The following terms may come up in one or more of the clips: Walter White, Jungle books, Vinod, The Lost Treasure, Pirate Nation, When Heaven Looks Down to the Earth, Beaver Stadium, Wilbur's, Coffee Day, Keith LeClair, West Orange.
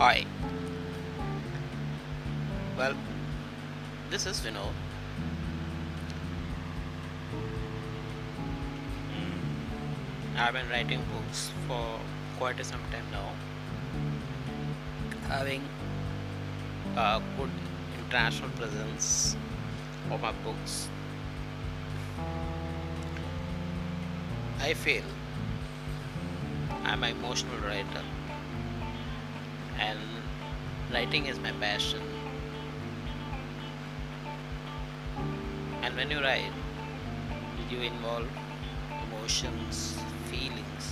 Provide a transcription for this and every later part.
Hi. Well, this is Vinod. I've been writing books for quite some time now. Having a good international presence of my books, I feel I'm an emotional writer, and writing is my passion. And when you write, you involve emotions, feelings,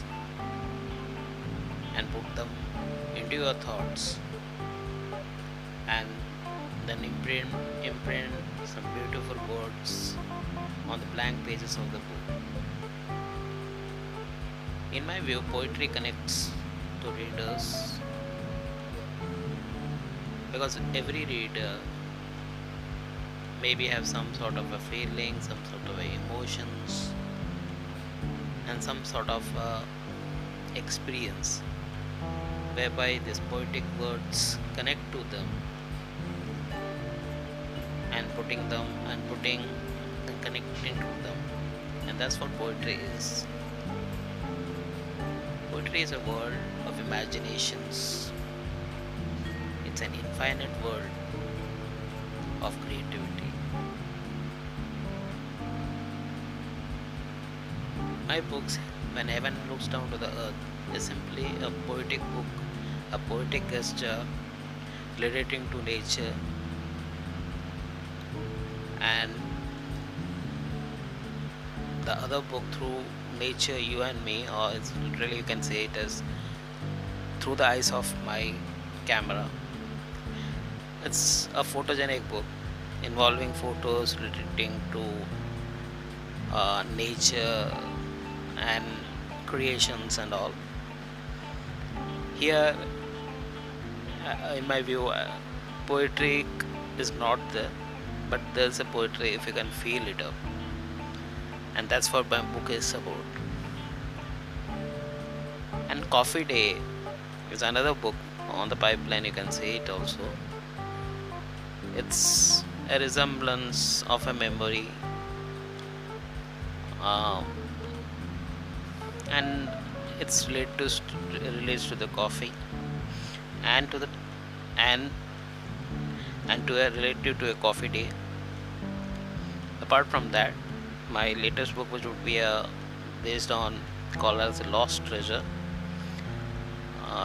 and put them into your thoughts, and then imprint some beautiful words on the blank pages of the book. In my view, poetry connects to readers because every reader maybe have some sort of a feeling, some sort of emotions, and some sort of experience whereby these poetic words connect to them, and connecting to them, and that's what poetry is. Poetry is a world of imaginations. It's an infinite world of creativity. My books, When Heaven Looks Down to the Earth, is simply a poetic book, a poetic gesture relating to nature and the other book, Through Nature, You and Me, or it's literally, you can say it as Through the Eyes of My Camera. It's a photogenic book involving photos relating to nature and creations and all. Here, in my view, poetry is not there, but there's a poetry if you can feel it up. And that's what my book is about. And Coffee Day is another book on the pipeline, you can say it also. It's a resemblance of a memory, and it's related to the coffee and to the and to a relative to a coffee day. Apart from that, my latest book, which would be based on called as The Lost Treasure,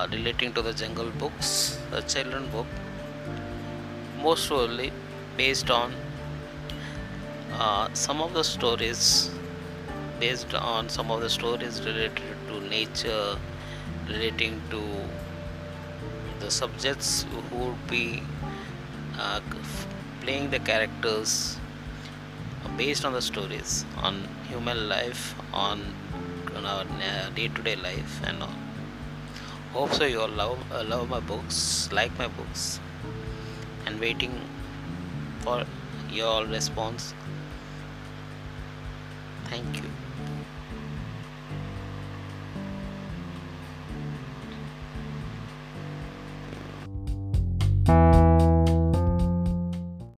relating to the Jungle books, a children book, most probably based on some of the stories related to nature, relating to the subjects who would be playing the characters, based on the stories, on human life, on our day-to-day life and all. Hope so you all love my books, like my books, and waiting for your response. Thank you.